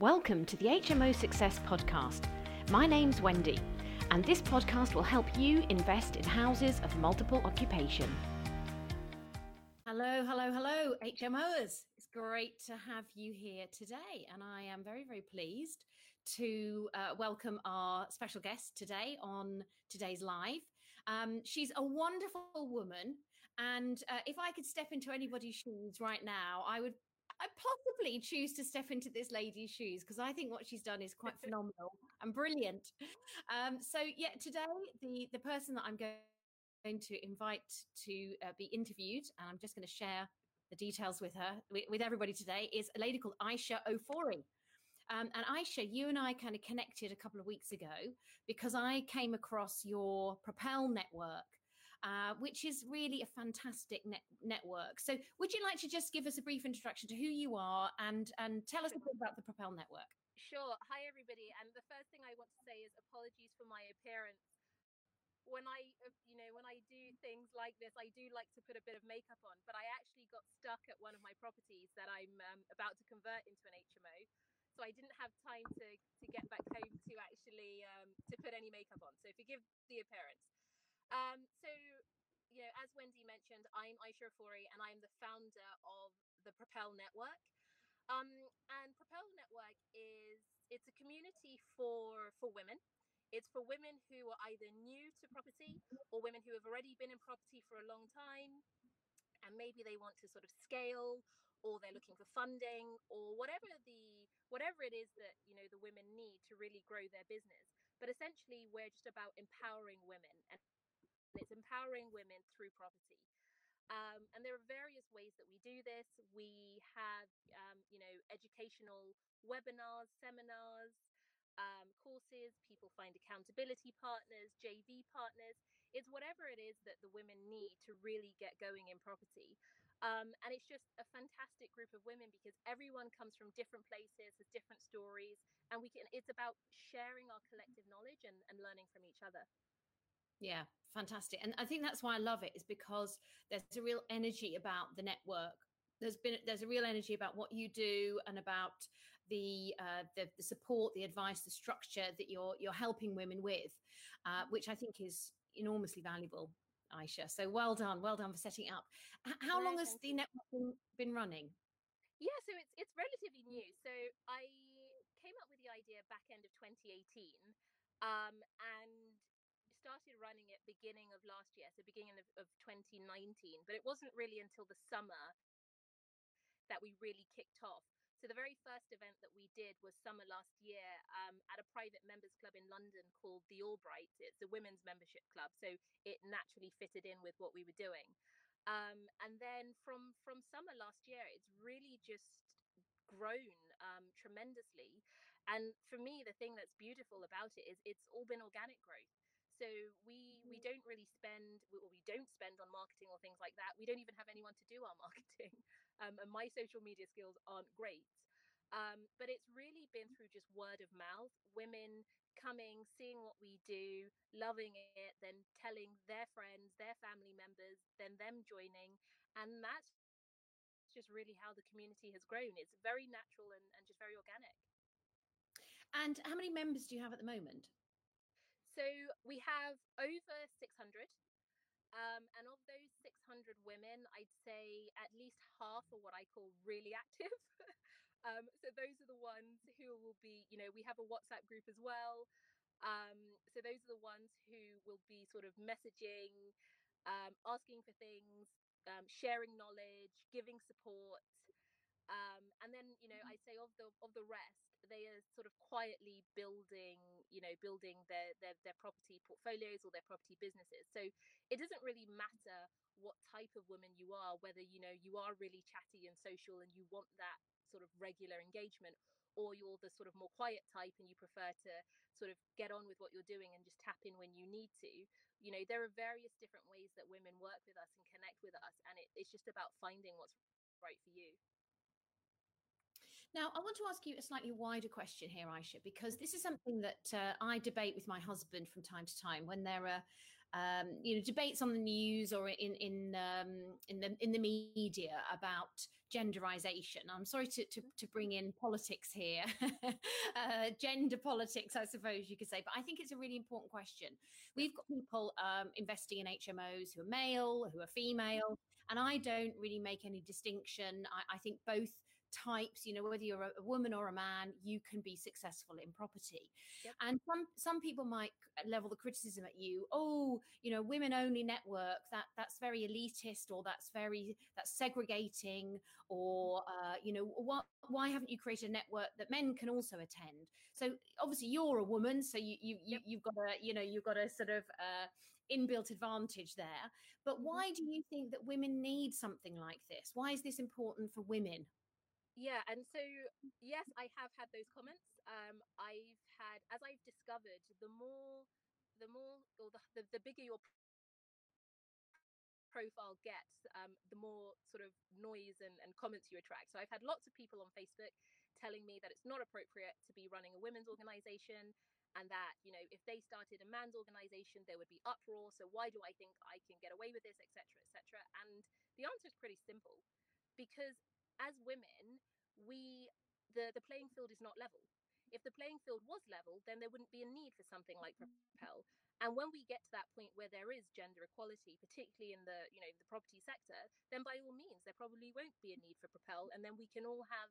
Welcome to the HMO Success Podcast. My name's Wendy, and this podcast will help you invest in houses of multiple occupation. Hello, HMOers. It's great to have you here today, and I am very, very pleased to welcome our special guest today on today's live. She's a wonderful woman, and if I could step into anybody's shoes right now, I possibly choose to step into this lady's shoes because I think what she's done is quite phenomenal and brilliant. Today, the person that I'm going to invite to be interviewed, and I'm just going to share the details with her, with everybody today, is a lady called Ayesha Ofori. And Ayesha, you and I kind of connected a couple of weeks ago because I came across your Propelle Network, which is really a fantastic network. So would you like to just give us a brief introduction to who you are and tell us a bit about the Propelle Network? Sure. Hi, everybody. And the first thing I want to say is apologies for my appearance. When I do things like this, I do like to put a bit of makeup on, but I actually got stuck at one of my properties that I'm about to convert into an HMO. So I didn't have time to get back home to actually to put any makeup on. So forgive the appearance. As Wendy mentioned, I'm Ayesha Ofori and I'm the founder of the Propelle Network. And Propelle Network it's a community for women. It's for women who are either new to property or women who have already been in property for a long time and maybe they want to sort of scale or they're looking for funding or whatever it is that, you know, the women need to really grow their business. But essentially, we're just about empowering women and it's empowering women through property. And there are various ways that we do this. We have, educational webinars, seminars, courses. People find accountability partners, JV partners. It's whatever it is that the women need to really get going in property. And it's just a fantastic group of women because everyone comes from different places with different stories. And it's about sharing our collective knowledge and learning from each other. Yeah, fantastic. And I think that's why I love it, is because there's a real energy about the network. There's a real energy about what you do and about the support, the advice, the structure that you're helping women with, which I think is enormously valuable, Ayesha. So well done for setting it up. How long has the network been running? Yeah, so it's relatively new. So I came up with the idea back end of 2018, and started running it beginning of last year, so beginning of 2019, but it wasn't really until the summer that we really kicked off. So the very first event that we did was summer last year at a private members club in London called The Albright. It's a women's membership club, so it naturally fitted in with what we were doing. And then from summer last year, it's really just grown tremendously. And for me, the thing that's beautiful about it is it's all been organic growth. So we don't really spend on marketing or things like that. We don't even have anyone to do our marketing. And my social media skills aren't great. But it's really been through just word of mouth, women coming, seeing what we do, loving it, then telling their friends, their family members, then them joining. And that's just really how the community has grown. It's very natural and just very organic. And how many members do you have at the moment? So we have over 600, and of those 600 women, I'd say at least half are what I call really active. So those are the ones who will be, we have a WhatsApp group as well. So those are the ones who will be sort of messaging, asking for things, sharing knowledge, giving support. And then, I'd say of the rest, they are sort of quietly building their property portfolios or their property businesses. So it doesn't really matter what type of woman you are, whether, you are really chatty and social and you want that sort of regular engagement, or you're the sort of more quiet type and you prefer to sort of get on with what you're doing and just tap in when you need to. There are various different ways that women work with us and connect with us. And it's just about finding what's right for you. Now, I want to ask you a slightly wider question here, Ayesha, because this is something that I debate with my husband from time to time when there are debates on the news or in the media about genderization. I'm sorry to bring in politics here, gender politics, I suppose you could say, but I think it's a really important question. We've got people investing in HMOs who are male, who are female, and I don't really make any distinction. I think both types, whether you're a woman or a man, you can be successful in property. Yep. And some people might level the criticism at you. Oh, women only network, that's very elitist, or that's segregating, or why haven't you created a network that men can also attend? So obviously you're a woman, so you've got a sort of inbuilt advantage there. But why do you think that women need something like this? Why is this important for women? Yeah, and so, yes, I have had those comments. As I've discovered, the bigger your profile gets, the more sort of noise and comments you attract. So I've had lots of people on Facebook telling me that it's not appropriate to be running a women's organization, and that, if they started a man's organization, there would be uproar. So why do I think I can get away with this, et cetera, et cetera? And the answer is pretty simple, because as women, the playing field is not level. If the playing field was level, then there wouldn't be a need for something like Propelle. And when we get to that point where there is gender equality, particularly in the the property sector, then by all means there probably won't be a need for Propelle, and then we can all have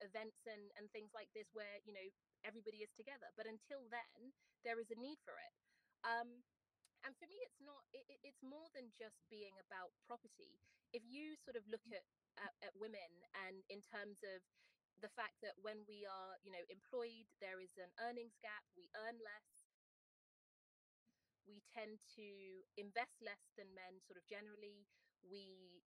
events and things like this where everybody is together. But until then, there is a need for it. And for me, it's more than just being about property. If you sort of look at women, and in terms of the fact that when we are employed, there is an earnings gap. We earn less, we tend to invest less than men, sort of generally, we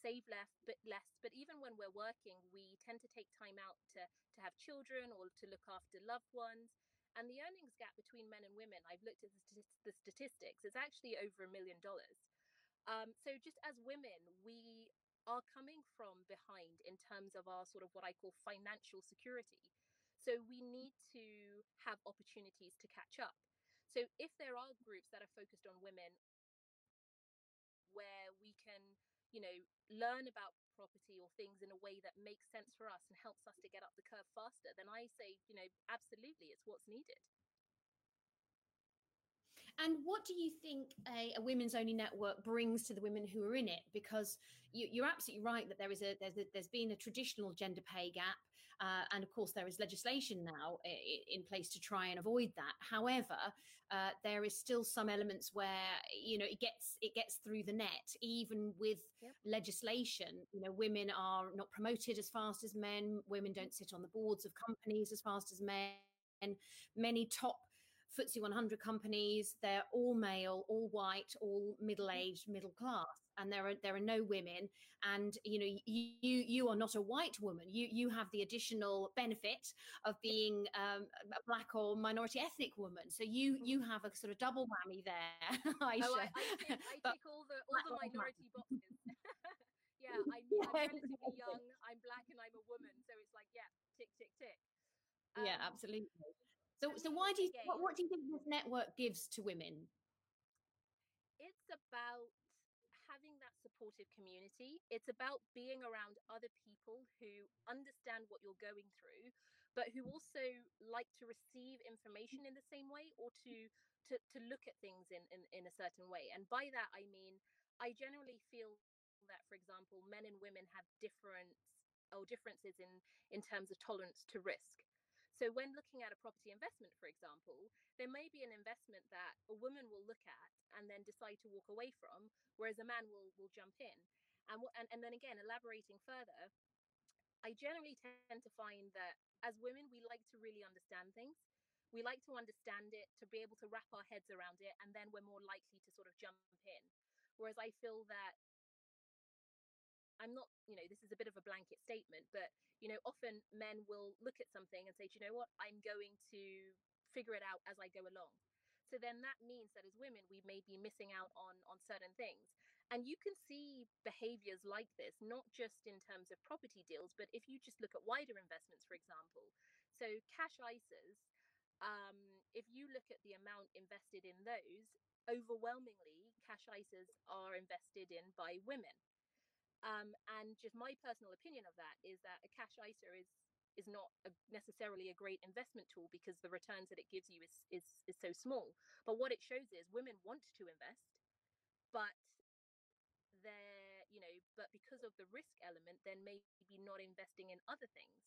save less, but even when we're working, we tend to take time out to have children or to look after loved ones. And the earnings gap between men and women, I've looked at the statistics, it's actually over $1 million. So just as women, we are coming from behind in terms of our sort of what I call financial security. So we need to have opportunities to catch up. So if there are groups that are focused on women where we can, learn about property or things in a way that makes sense for us and helps us to get up the curve faster, then I say, absolutely, it's what's needed. And what do you think a women's only network brings to the women who are in it? Because you're absolutely right that there's been a traditional gender pay gap, and of course there is legislation now in place to try and avoid that. However, there is still some elements where it gets through the net, even with legislation. Women are not promoted as fast as men. Women don't sit on the boards of companies as fast as men. Many top FTSE 100 companies, they're all male, all white, all middle-aged, middle class, and there are no women. And you are not a white woman. You have the additional benefit of being a black or minority ethnic woman. So you have a sort of double whammy there, Ayesha. Oh, I take all the minority boxes. Yeah, I'm relatively young. I'm black and I'm a woman. So it's like, yeah, tick, tick, tick. Yeah, absolutely. So why do you? What do you think this network gives to women? It's about having that supportive community. It's about being around other people who understand what you're going through, but who also like to receive information in the same way, or to look at things in a certain way. And by that, I mean, I generally feel that, for example, men and women have differences in terms of tolerance to risk. So when looking at a property investment, for example, there may be an investment that a woman will look at and then decide to walk away from, whereas a man will jump in. And then again, elaborating further, I generally tend to find that as women, we like to really understand things. We like to understand it, to be able to wrap our heads around it, and then we're more likely to sort of jump in. Whereas I feel that I'm not, this is a bit of a blanket statement, but, often men will look at something and say, do you know what, I'm going to figure it out as I go along. So then that means that as women, we may be missing out on certain things. And you can see behaviors like this, not just in terms of property deals, but if you just look at wider investments, for example. So cash ISAs, if you look at the amount invested in those, overwhelmingly cash ISAs are invested in by women. And just my personal opinion of that is that a cash ISA is not necessarily a great investment tool because the returns that it gives you is so small. But what it shows is women want to invest, but they're, you know, but because of the risk element, then maybe not investing in other things.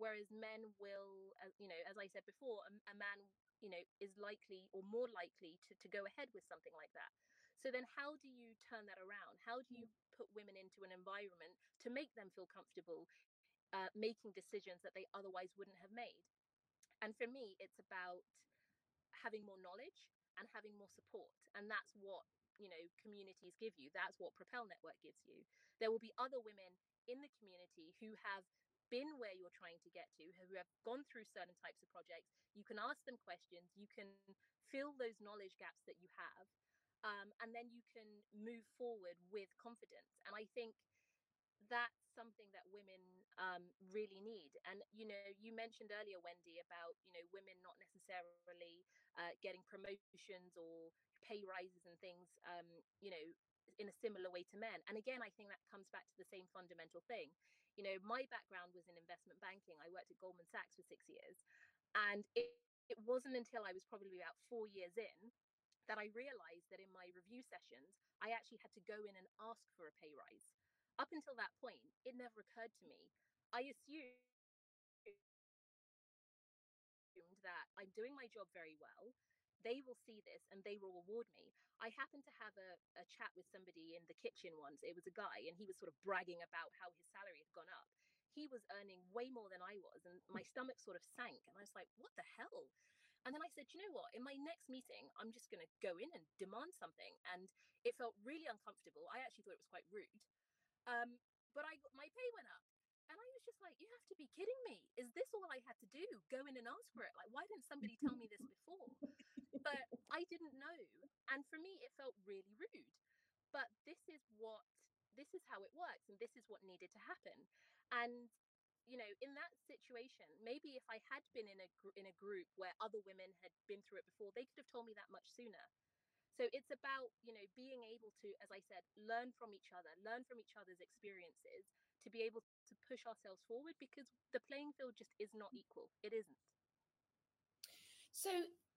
Whereas men will, you know, as I said before, a man, you know, is likely or more likely to go ahead with something like that. So then how do you turn that around? How do you put women into an environment to make them feel comfortable making decisions that they otherwise wouldn't have made? And for me, it's about having more knowledge and having more support. And that's what, you know, communities give you. That's what Propelle Network gives you. There will be other women in the community who have been where you're trying to get to, who have gone through certain types of projects. You can ask them questions, you can fill those knowledge gaps that you have, and then you can move forward with confidence. And I think that's something that women really need. And, you know, you mentioned earlier, Wendy, about, you know, women not necessarily getting promotions or pay rises and things, you know, in a similar way to men. And again, I think that comes back to the same fundamental thing. You know, my background was in investment banking. I worked at Goldman Sachs for 6 years. And it wasn't until I was probably about 4 years in that I realized that in my review sessions, I actually had to go in and ask for a pay rise. Up until that point, it never occurred to me. I assumed that I'm doing my job very well. They will see this and they will reward me. I happened to have a chat with somebody in the kitchen once. It was a guy, and he was sort of bragging about how his salary had gone up. He was earning way more than I was, and my stomach sort of sank. And I was like, what the hell? And then I said, you know what? In my next meeting, I'm just going to go in and demand something. And it felt really uncomfortable. I actually thought it was quite rude. But my pay went up. And I was just like, you have to be kidding me. Is this all I had to do? Go in and ask for it? Like, why didn't somebody tell me this before? But I didn't know. And for me, it felt really rude. But this is how it works. And this is what needed to happen. And, you know, in that situation, maybe if I had been in a group where other women had been through it before, they could have told me that much sooner. So it's about, you know, being able to, as I said, learn from each other, learn from each other's experiences to be able to push ourselves forward, because the playing field just is not equal. It isn't. So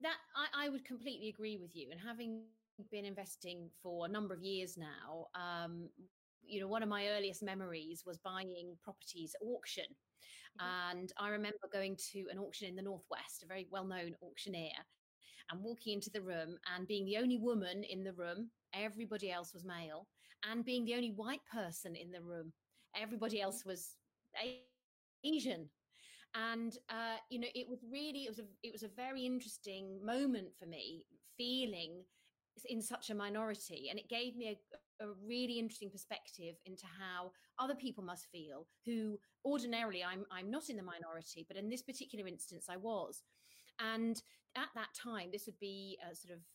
that I would completely agree with you. And having been investing for a number of years now, you know, one of my earliest memories was buying properties at auction. Mm-hmm. And I remember going to an auction in the Northwest, a very well-known auctioneer, and walking into the room and being the only woman in the room, everybody else was male, and being the only white person in the room, everybody else was Asian. And, you know, it was really, it was a very interesting moment for me, feeling in such a minority. And it gave me a really interesting perspective into how other people must feel, who ordinarily I'm not in the minority, but in this particular instance I was. And at that time, this would be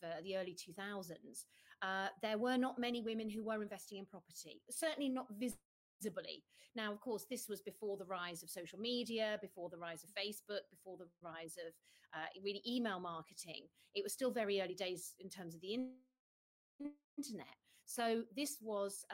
the early 2000s, there were not many women who were investing in property, certainly not visibly. Now, of course, this was before the rise of social media, before the rise of Facebook, before the rise of really email marketing. It was still very early days in terms of the internet. So this was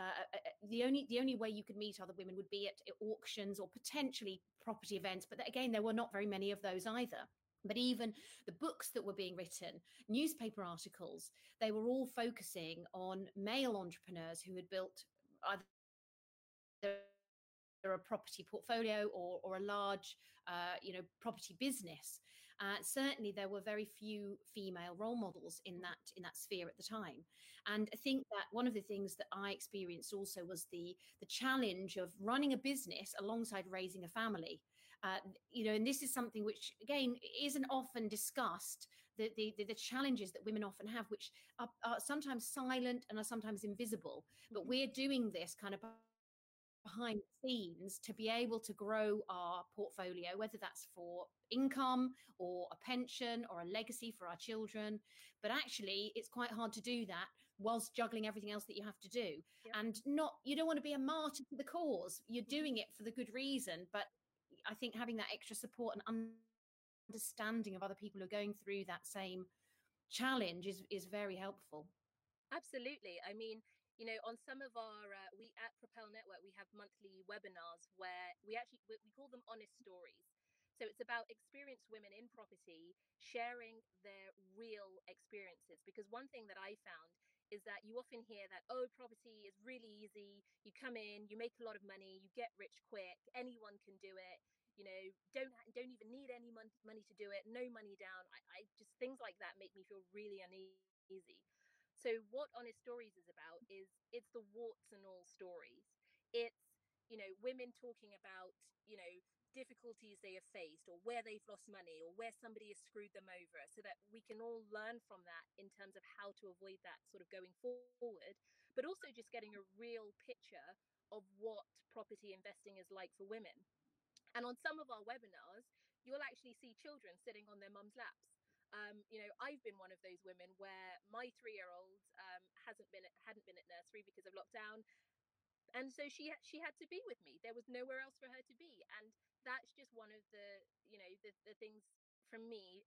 the only way you could meet other women would be at auctions or potentially property events. But again, there were not very many of those either. But even the books that were being written, newspaper articles, they were all focusing on male entrepreneurs who had built either a property portfolio or a large, property business. Certainly, there were very few female role models in that sphere at the time. And I think that one of the things that I experienced also was the challenge of running a business alongside raising a family. And this is something which, again, isn't often discussed, the challenges that women often have, which are sometimes silent and are sometimes invisible. But we're doing this kind of behind the scenes to be able to grow our portfolio, whether that's for income or a pension or a legacy for our children. But actually, it's quite hard to do that whilst juggling everything else that you have to do. Yep. And you don't want to be a martyr to the cause. You're doing it for the good reason. But I think having that extra support and understanding of other people who are going through that same challenge is very helpful. Absolutely. I mean, you know, on some of our, we at Propelle Network, we have monthly webinars where we call them honest stories. So it's about experienced women in property sharing their real experiences, because one thing that I found is that you often hear that, oh, property is really easy. You come in, you make a lot of money, you get rich quick. Anyone can do it. You know, don't even need any money to do it. No money down. I just, things like that make me feel really uneasy. So what Honest Stories is about is it's the warts and all stories. It's, you know, women talking about, you know, difficulties they have faced or where they've lost money or where somebody has screwed them over, so that we can all learn from that in terms of how to avoid that sort of going forward, but also just getting a real picture of what property investing is like for women. And on some of our webinars, you'll actually see children sitting on their mum's laps. You know, I've been one of those women where my 3-year-old hadn't been at nursery because of lockdown. And so she had to be with me. There was nowhere else for her to be. And that's just one of the, you know, the things from me,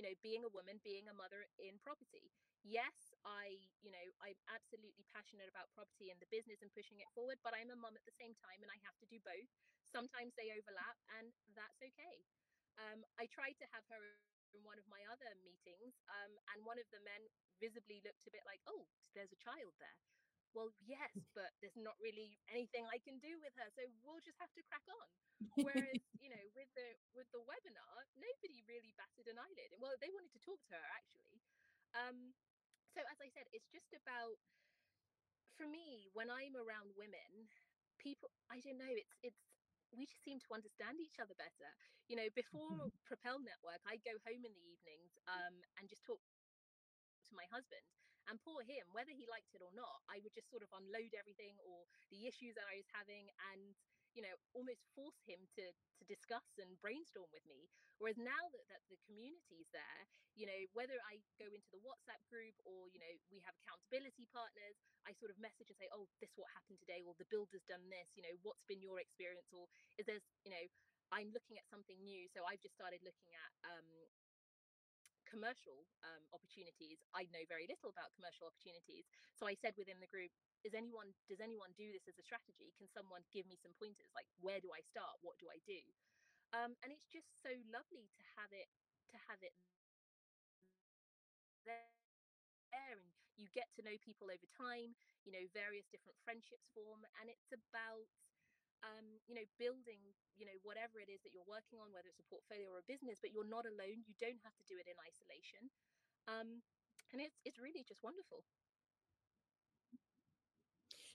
you know, being a woman, being a mother in property. Yes, I'm absolutely passionate about property and the business and pushing it forward, but I'm a mum at the same time and I have to do both. Sometimes they overlap, and that's okay. I tried to have her in one of my other meetings, and one of the men visibly looked a bit like, oh, there's a child there. Well, yes, but there's not really anything I can do with her, so we'll just have to crack on. Whereas, you know, with the webinar, nobody really batted an eyelid. Well, they wanted to talk to her, actually. So as I said, it's just about, for me, when I'm around women, people, I don't know, it's we just seem to understand each other better. You know, before Propelle Network, I go home in the evenings and just talk to my husband, and poor him, whether he liked it or not, I would just sort of unload everything or the issues that I was having, and, you know, almost force him to discuss and brainstorm with me. Whereas now that the community's there, you know, whether I go into the WhatsApp group or, you know, we have accountability partners, I sort of message and say, oh, this what happened today, or the builder's done this, you know, what's been your experience, or is there's, you know, I'm looking at something new, so I've just started looking at commercial opportunities. I know very little about commercial opportunities, so I said within the group, does anyone do this as a strategy? Can someone give me some pointers, like where do I start, what do I do? And it's just so lovely to have it there, and you get to know people over time, you know, various different friendships form, and it's about you know, building, you know, whatever it is that you're working on, whether it's a portfolio or a business, but you're not alone. You don't have to do it in isolation. And it's really just wonderful.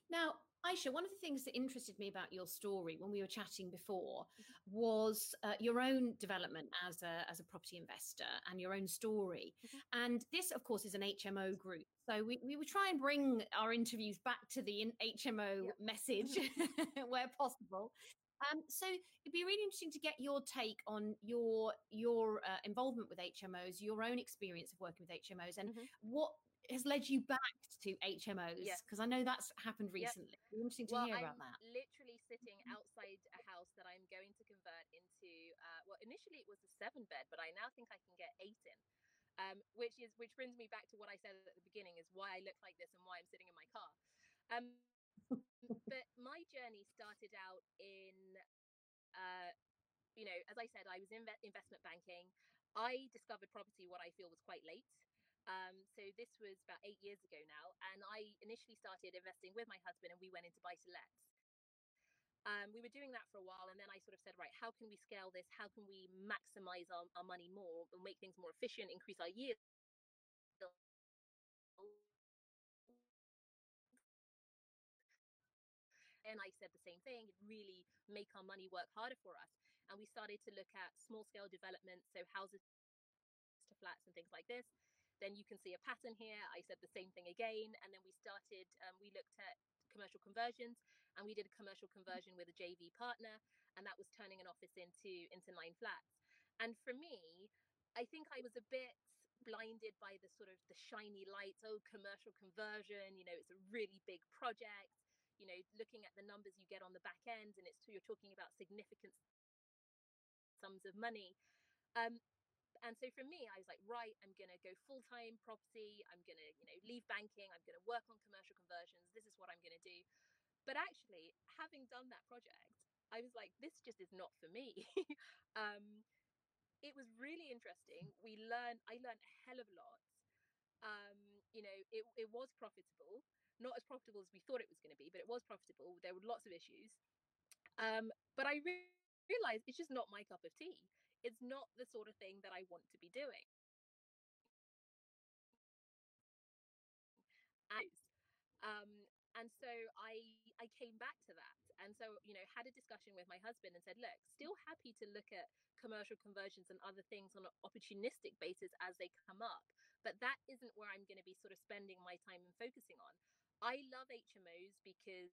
Now, Ayesha, one of the things that interested me about your story when we were chatting before was your own development as a property investor and your own story. Mm-hmm. And this, of course, is an HMO group. So we will try and bring our interviews back to the HMO yep. message where possible. So it'd be really interesting to get your take on your involvement with HMOs, your own experience of working with HMOs, and mm-hmm. what has led you back to HMOs, because yeah. I know that's happened recently. Yep. Interesting to hear about that. Literally sitting outside a house that I'm going to convert into. Well, initially it was a 7-bed, but I now think I can get 8 in, which brings me back to what I said at the beginning, is why I look like this and why I'm sitting in my car. But my journey started out in, you know, as I said, I was in investment banking. I discovered property what I feel was quite late. So this was about 8 years ago now, and I initially started investing with my husband, and we went into buy-to-lets. We were doing that for a while, and then I sort of said, right, how can we scale this? How can we maximize our money more and make things more efficient, increase our yield? And I said the same thing, really make our money work harder for us. And we started to look at small-scale developments, so houses to flats and things like this. Then you can see a pattern here. I said the same thing again. And then we started, we looked at commercial conversions, and we did a commercial conversion with a JV partner. And that was turning an office into 9 flats. And for me, I think I was a bit blinded by the sort of the shiny lights. Oh, commercial conversion, you know, it's a really big project. You know, looking at the numbers you get on the back end, and you're talking about significant sums of money. And so for me, I was like, right, I'm going to go full-time property. I'm going to, leave banking. I'm going to work on commercial conversions. This is what I'm going to do. But actually, having done that project, I was like, this just is not for me. It was really interesting. I learned a hell of a lot. It was profitable, not as profitable as we thought it was going to be, but it was profitable. There were lots of issues. But I realized it's just not my cup of tea. It's not the sort of thing that I want to be doing. And so I came back to that. And so, had a discussion with my husband and said, look, still happy to look at commercial conversions and other things on an opportunistic basis as they come up. But that isn't where I'm going to be sort of spending my time and focusing on. I love HMOs because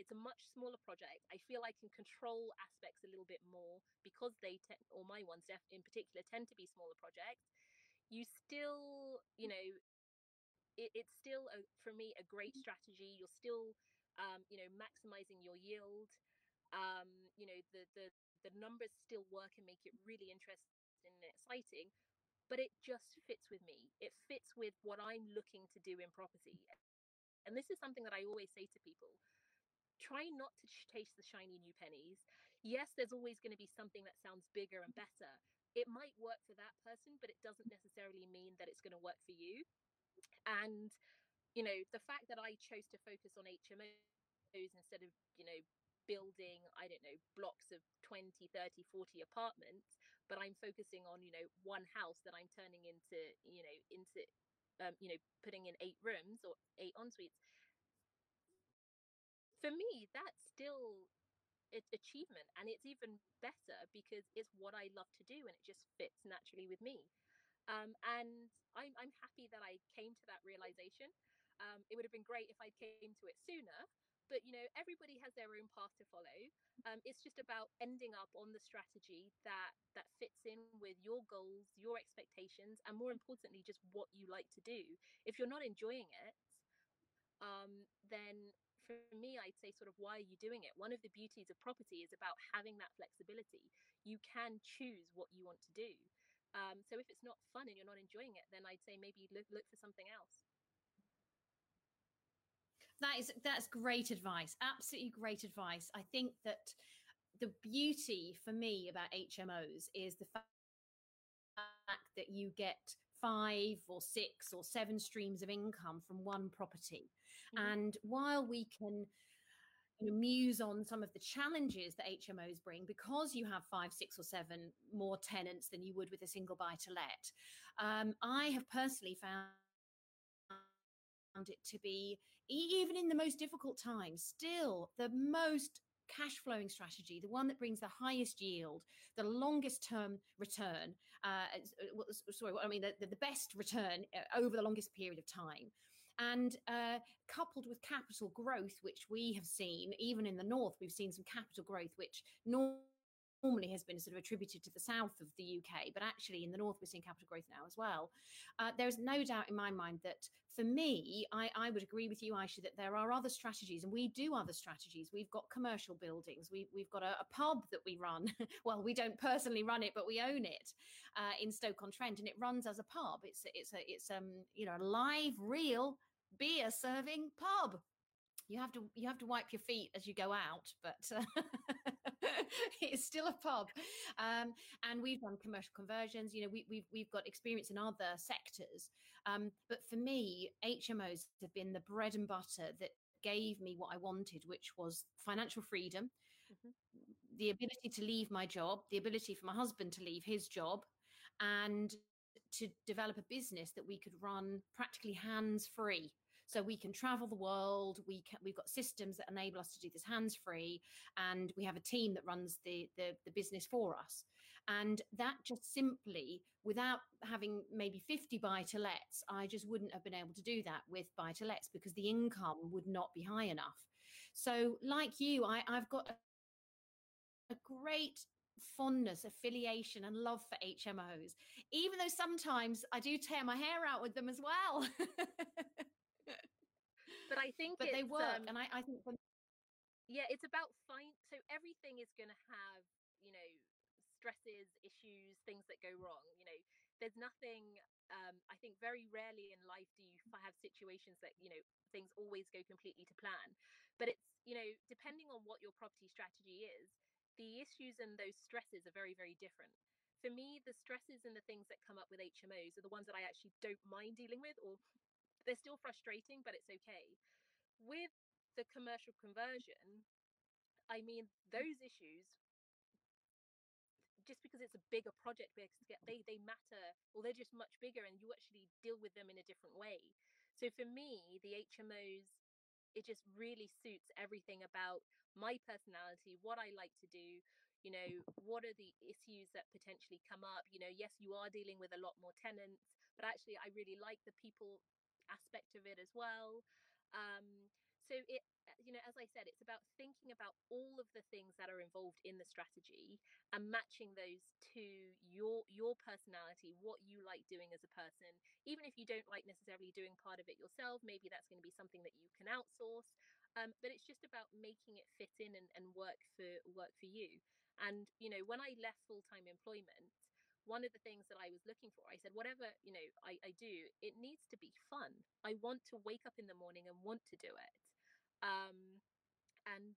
it's a much smaller project. I feel I can control aspects a little bit more because they tend, or my ones in particular, tend to be smaller projects. You still, it's still, for me, a great strategy. You're still, maximizing your yield. The numbers still work and make it really interesting and exciting, but it just fits with me. It fits with what I'm looking to do in property. And this is something that I always say to people. Try not to chase the shiny new pennies. Yes, there's always going to be something that sounds bigger and better. It might work for that person, but it doesn't necessarily mean that it's going to work for you. And, the fact that I chose to focus on HMOs instead of, building, I don't know, blocks of 20, 30, 40 apartments, but I'm focusing on, one house that I'm turning into, putting in 8 rooms or 8 en-suites. For me, that's still an achievement, and it's even better because it's what I love to do and it just fits naturally with me. And I'm happy that I came to that realization. It would have been great if I came to it sooner, but everybody has their own path to follow. It's just about ending up on the strategy that fits in with your goals, your expectations, and more importantly, just what you like to do. If you're not enjoying it, then for me, I'd say sort of, why are you doing it? One of the beauties of property is about having that flexibility. You can choose what you want to do. So if it's not fun and you're not enjoying it, then I'd say maybe look for something else. That's great advice. Absolutely great advice. I think that the beauty for me about HMOs is the fact that you get 5 or 6 or 7 streams of income from one property. Mm-hmm. And while we can muse on some of the challenges that HMOs bring, because you have 5, 6 or 7 more tenants than you would with a single buy-to-let, I have personally found it to be, even in the most difficult times, still the most cash flowing strategy, the one that brings the highest yield, the longest term return, the best return over the longest period of time. And coupled with capital growth, which we have seen, even in the north, we've seen some capital growth, which normally has been sort of attributed to the south of the UK, but actually in the north we're seeing capital growth now as well. There is no doubt in my mind that for me, I would agree with you, Ayesha, that there are other strategies, and we do other strategies. We've got commercial buildings. We've got a pub that we run. Well, we don't personally run it, but we own it in Stoke-on-Trent, and it runs as a pub. It's a live, real beer serving pub. You have to wipe your feet as you go out, but it's still a pub. And we've done commercial conversions. We've got experience in other sectors. But for me, HMOs have been the bread and butter that gave me what I wanted, which was financial freedom, mm-hmm. the ability to leave my job, the ability for my husband to leave his job, and to develop a business that we could run practically hands-free. So we can travel the world. We've got systems that enable us to do this hands-free, and we have a team that runs the business for us. And that just simply, without having maybe 50 buy-to-lets, I just wouldn't have been able to do that with buy-to-lets because the income would not be high enough. So like you, I've got a great fondness, affiliation and love for HMOs, even though sometimes I do tear my hair out with them as well. But they work, and I think. It's about so everything is going to have stresses, issues, things that go wrong. You know, there's nothing, I think very rarely in life do you have situations that, you know, things always go completely to plan. But it's, you know, depending on what your property strategy is, the issues and those stresses are very, very different. For me, the stresses and the things that come up with HMOs are the ones that I actually don't mind dealing with, or they're still frustrating, but it's okay. With the commercial conversion, I mean, those issues, just because it's a bigger project, they matter, or they're just much bigger, and you actually deal with them in a different way. So for me, the HMOs, it just really suits everything about my personality, what I like to do, you know, what are the issues that potentially come up. You know, yes, you are dealing with a lot more tenants, but actually I really like the people aspect of it as well. So it, you know, as I said, it's about thinking about all of the things that are involved in the strategy and matching those to your personality, what you like doing as a person. Even if you don't like necessarily doing part of it yourself, maybe that's going to be something that you can outsource. But it's just about making it fit in and work for you. And, you know, when I left full-time employment, one of the things that I was looking for, I said, whatever, you know, I do, it needs to be fun. I want to wake up in the morning and want to do it. And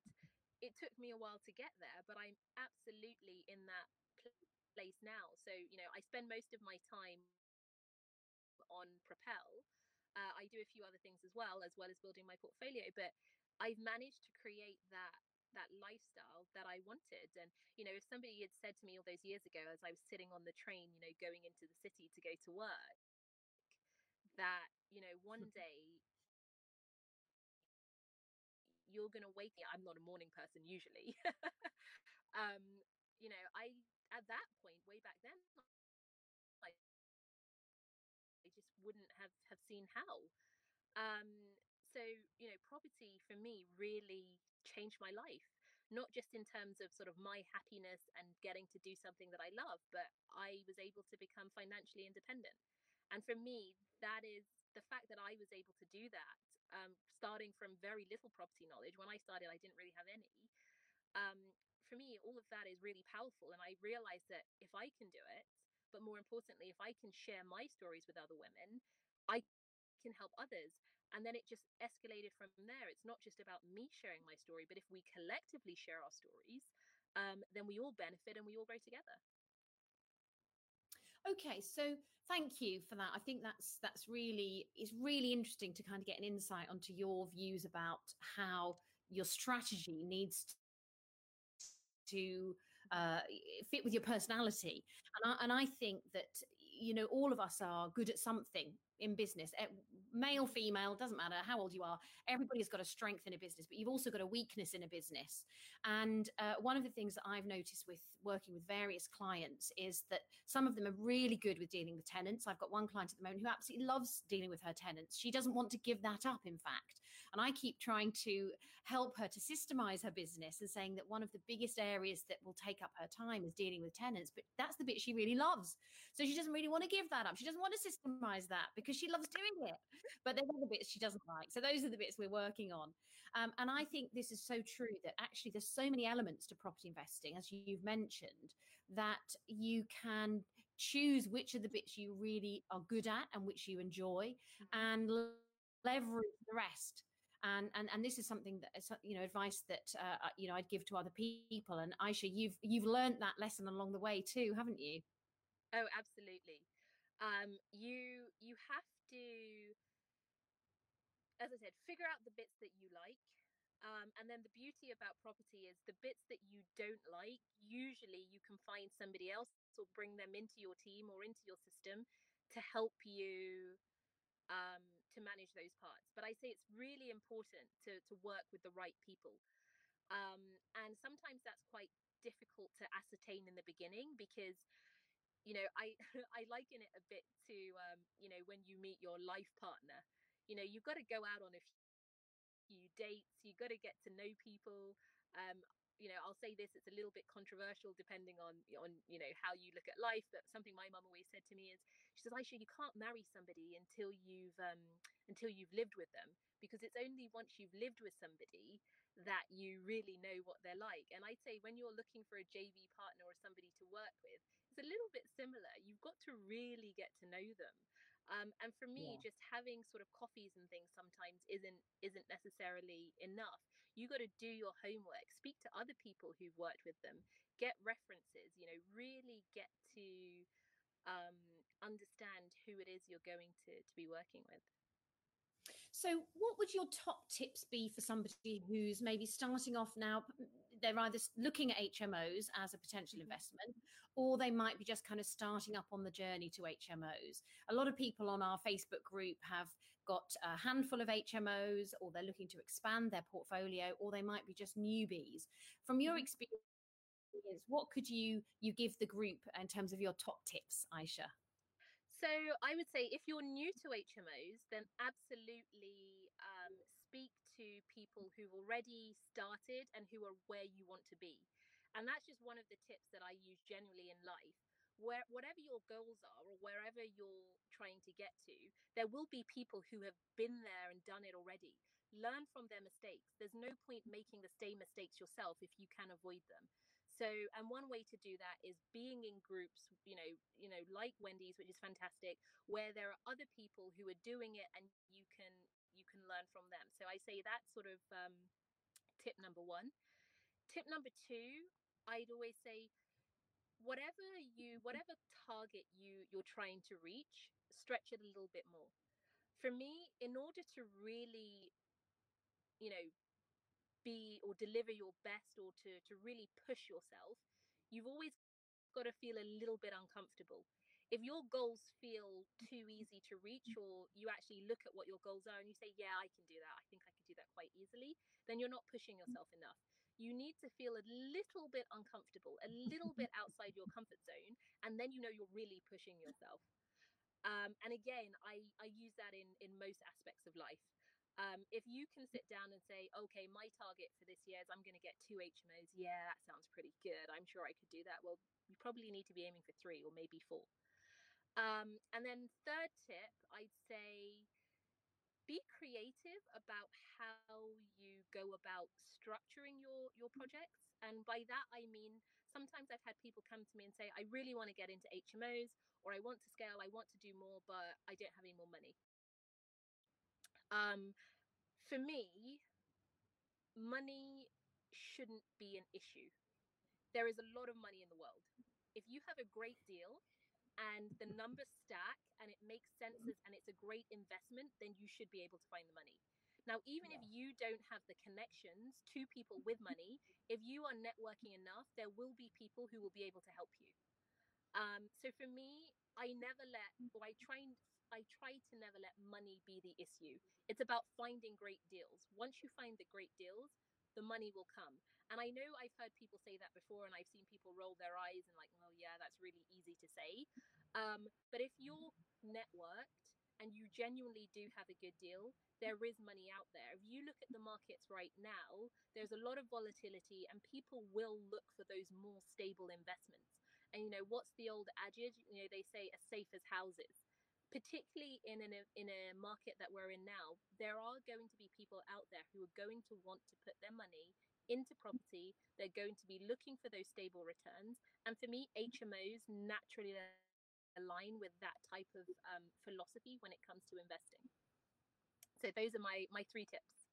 it took me a while to get there, but I'm absolutely in that place now. So, you know, I spend most of my time on Propelle. I do a few other things as well as building my portfolio, but I've managed to create that lifestyle that I wanted. And, you know, if somebody had said to me all those years ago, as I was sitting on the train, you know, going into the city to go to work, that, you know, one day you're going to wake up. I'm not a morning person usually. You know, I, at that point, way back then, I just wouldn't have seen how. So, you know, property for me really changed my life, not just in terms of sort of my happiness and getting to do something that I love, but I was able to become financially independent. And for me, that is the fact that I was able to do that, starting from very little property knowledge. When I started, I didn't really have any. For me, all of that is really powerful. And I realized that if I can do it, but more importantly, if I can share my stories with other women, I can help others. And then it just escalated from there. It's not just about me sharing my story, but if we collectively share our stories, then we all benefit and we all grow together. Okay, so thank you for that. I think that's really, it's really interesting to kind of get an insight onto your views about how your strategy needs to fit with your personality. And I think that, you know, all of us are good at something in business, male, female, doesn't matter how old you are. Everybody's got a strength in a business, but you've also got a weakness in a business. And one of the things that I've noticed with working with various clients is that some of them are really good with dealing with tenants. I've got one client at the moment who absolutely loves dealing with her tenants. She doesn't want to give that up, in fact. And I keep trying to help her to systemize her business and saying that one of the biggest areas that will take up her time is dealing with tenants, but that's the bit she really loves. So she doesn't really want to give that up. She doesn't want to systemize that because she loves doing it, but there's other bits she doesn't like. So those are the bits we're working on. And I think this is so true that actually there's so many elements to property investing, as you've mentioned, that you can choose which of the bits you really are good at and which you enjoy and leverage the rest. And this is something that, you know, advice that, you know, I'd give to other people. And Ayesha, you've learned that lesson along the way too, haven't you? Oh, absolutely. You have to, as I said, figure out the bits that you like. And then the beauty about property is the bits that you don't like, usually you can find somebody else or bring them into your team or into your system to help you to manage those parts. But I say it's really important to work with the right people. And sometimes that's quite difficult to ascertain in the beginning because, you know, I liken it a bit to, you know, when you meet your life partner. You know, you've got to go out on a few dates. You've got to get to know people. you know, I'll say this, it's a little bit controversial depending on, you know, how you look at life. But something my mum always said to me is, she says, Ayesha, you can't marry somebody until you've lived with them, because it's only once you've lived with somebody that you really know what they're like. And I'd say when you're looking for a JV partner or somebody to work with, it's a little bit similar. You've got to really get to know them. And for me, just having sort of coffees and things sometimes isn't necessarily enough. You got to do your homework, speak to other people who've worked with them, get references, you know, really get to understand who it is you're going to be working with. So what would your top tips be for somebody who's maybe starting off now? They're either looking at HMOs as a potential investment, or they might be just kind of starting up on the journey to HMOs. A lot of people on our Facebook group have got a handful of HMOs, or they're looking to expand their portfolio, or they might be just newbies. From your experience, what could you give the group in terms of your top tips, Ayesha? So I would say if you're new to HMOs, then absolutely speak to people who've already started and who are where you want to be. And that's just one of the tips that I use generally in life. Whatever your goals are or wherever you're trying to get to, there will be people who have been there and done it already. Learn from their mistakes. There's no point making the same mistakes yourself if you can avoid them. So, and one way to do that is being in groups, you know, like Wendy's, which is fantastic, where there are other people who are doing it and you can learn from them. So I say that's sort of tip number one. Tip number two, I'd always say, whatever target you're trying to reach, stretch it a little bit more. For me, in order to really, you know, be or deliver your best or to really push yourself, you've always got to feel a little bit uncomfortable. If your goals feel too easy to reach, or you actually look at what your goals are and you say, yeah, I can do that, I think I could do that quite easily, then you're not pushing yourself enough. You need to feel a little bit uncomfortable, a little bit outside your comfort zone, and then you know you're really pushing yourself. And again, I use that in most aspects of life. If you can sit down and say, okay, my target for this year is I'm going to get 2 HMOs. Yeah, that sounds pretty good. I'm sure I could do that. Well, you probably need to be aiming for 3 or maybe 4. And then third tip, I'd say, be creative about how you go about structuring your projects. And by that, I mean, sometimes I've had people come to me and say, I really want to get into HMOs, or I want to scale, I want to do more, but I don't have any more money. For me, money shouldn't be an issue. There is a lot of money in the world. If you have a great deal, and the numbers stack and it makes sense and it's a great investment, then you should be able to find the money. Now, even if you don't have the connections to people with money, if you are networking enough, there will be people who will be able to help you. So for me, I try to never let money be the issue. It's about finding great deals. Once you find the great deals, the money will come. And I know I've heard people say that before, and I've seen people roll their eyes and like, well, yeah, that's really easy to say. But if you're networked and you genuinely do have a good deal, there is money out there. If you look at the markets right now, there's a lot of volatility and people will look for those more stable investments. And, you know, what's the old adage? You know, they say as safe as houses. Particularly in a market that we're in now, there are going to be people out there who are going to want to put their money into property. They're going to be looking for those stable returns. And for me, HMOs naturally align with that type of philosophy when it comes to investing. So those are my 3 tips.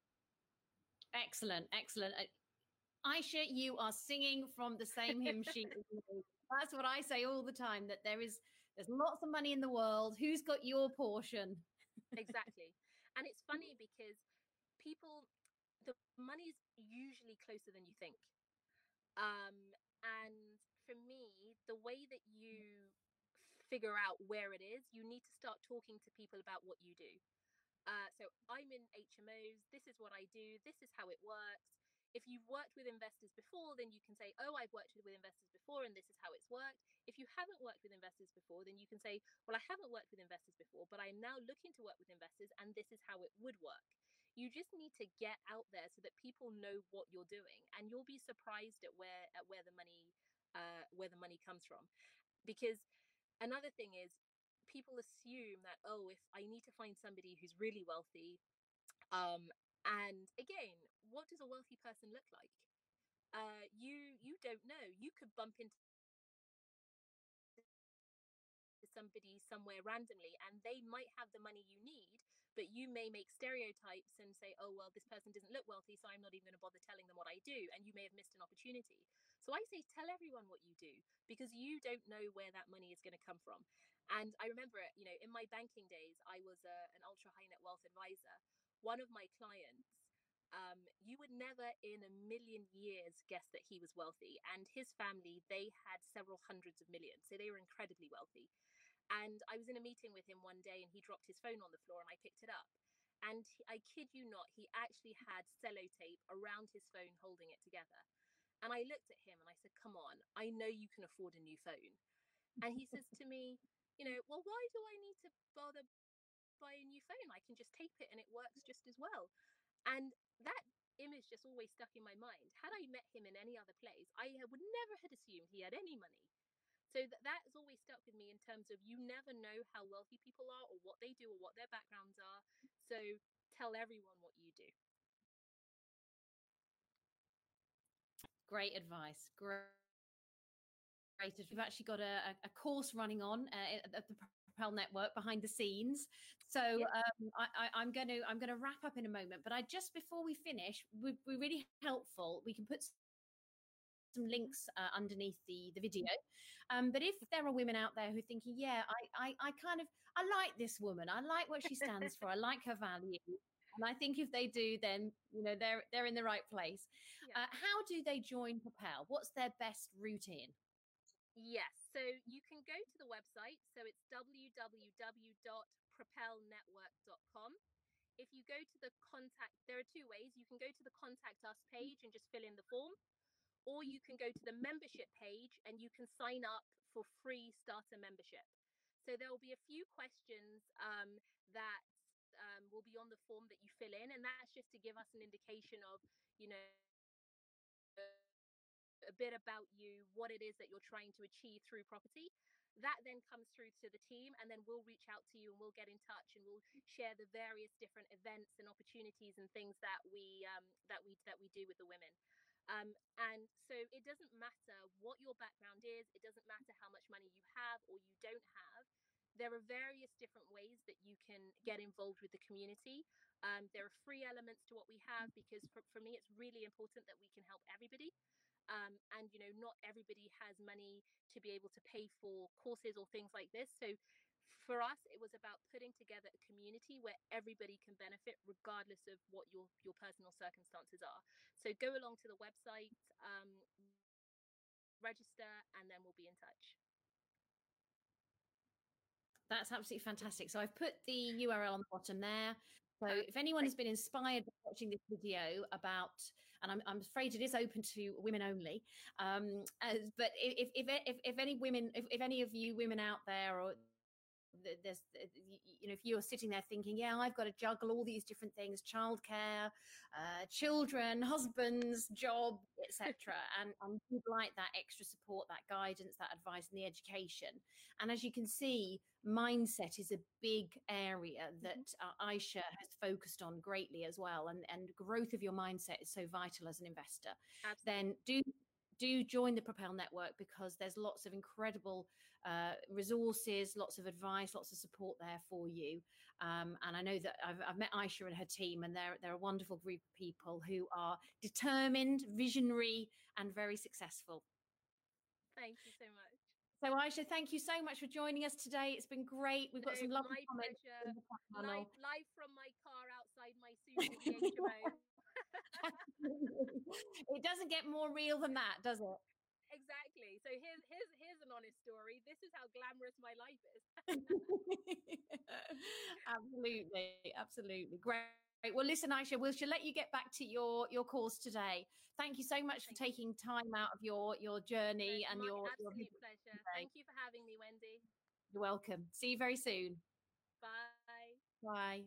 Excellent, excellent. Ayesha, you are singing from the same hymn sheet. That's what I say all the time, that there's lots of money in the world. Who's got your portion? Exactly. And it's funny because the money's usually closer than you think. And for me, the way that you figure out where it is, you need to start talking to people about what you do. So I'm in HMOs. This is what I do. This is how it works. If you've worked with investors before, then you can say, oh, I've worked with investors before and this is how it's worked. If you haven't worked with investors before, then you can say, well, I haven't worked with investors before, but I'm now looking to work with investors and this is how it would work. You just need to get out there so that people know what you're doing, and you'll be surprised at where the money comes from. Because another thing is, people assume that, oh, if I need to find somebody who's really wealthy, and again, what does a wealthy person look like? You don't know. You could bump into somebody somewhere randomly and they might have the money you need, but you may make stereotypes and say, oh, well, this person doesn't look wealthy, so I'm not even going to bother telling them what I do, and you may have missed an opportunity. So I say tell everyone what you do, because you don't know where that money is going to come from. And I remember it, you know, in my banking days, I was an ultra high net wealth advisor. One of my clients, you would never in a million years guess that he was wealthy, and his family, they had several hundreds of millions. So they were incredibly wealthy. And I was in a meeting with him one day and he dropped his phone on the floor and I picked it up. And he, I kid you not, he actually had sellotape around his phone holding it together. And I looked at him and I said, come on, I know you can afford a new phone. And he says to me, you know, well, why do I need to bother buy a new phone? I can just tape it and it works just as well. And that image just always stuck in my mind. Had I met him in any other place, I would never have assumed he had any money. So that has always stuck with me in terms of, you never know how wealthy people are or what they do or what their backgrounds are. So tell everyone what you do. Great advice. Great. We've actually got a course running on at the Propelle Network behind the scenes. So yeah. I'm going to wrap up in a moment, but I just, before we finish, would be really helpful. We can put some links underneath the video, but if there are women out there who are thinking, yeah, I like this woman, I like what she stands for, I like her value, and I think if they do, then, you know, they're in the right place. Yeah. How do they join Propelle? What's their best route in? Yes, so you can go to the website, so it's www.propellenetwork.com. If you go to the contact, there are two ways. You can go to the contact us page and just fill in the form, or you can go to the membership page and you can sign up for free starter membership. So there will be a few questions that will be on the form that you fill in, and that's just to give us an indication of, you know, a bit about you, what it is that you're trying to achieve through property. That then comes through to the team, and then we'll reach out to you and we'll get in touch and we'll share the various different events and opportunities and things that we do with the women. And so it doesn't matter what your background is, it doesn't matter how much money you have or you don't have. There are various different ways that you can get involved with the community. There are free elements to what we have, because for me, it's really important that we can help everybody. And, you know, not everybody has money to be able to pay for courses or things like this. So for us, it was about putting together a community where everybody can benefit, regardless of what your personal circumstances are. So go along to the website, register, and then we'll be in touch. That's absolutely fantastic. So I've put the URL on the bottom there. So if anyone has been inspired by watching this video about, and I'm afraid it is open to women only, but if any women, if any of you women out there, or there's, you know, if you're sitting there thinking, yeah, I've got to juggle all these different things, childcare, children, husbands, job, etc., and you'd like that extra support, that guidance, that advice, and the education. And as you can see, mindset is a big area that Ayesha has focused on greatly as well, and growth of your mindset is so vital as an investor. Absolutely. Then do join the Propelle Network, because there's lots of incredible resources, lots of advice, lots of support there for you. And I know that I've met Ayesha and her team, and they're a wonderful group of people who are determined, visionary, and very successful. Thank you so much. So Ayesha, thank you so much for joining us today. It's been great. We've got some lovely comments. Live from my car outside my super HMO. It doesn't get more real than that, does it? Exactly. So here's an honest story. This is how glamorous my life is. Absolutely. Great. Well, listen, Ayesha, we'll let you get back to your course today. Thank you so much for taking time out of your journey. It's and your absolute pleasure. Today. Thank you for having me, Wendy. You're welcome. See you very soon. Bye. Bye.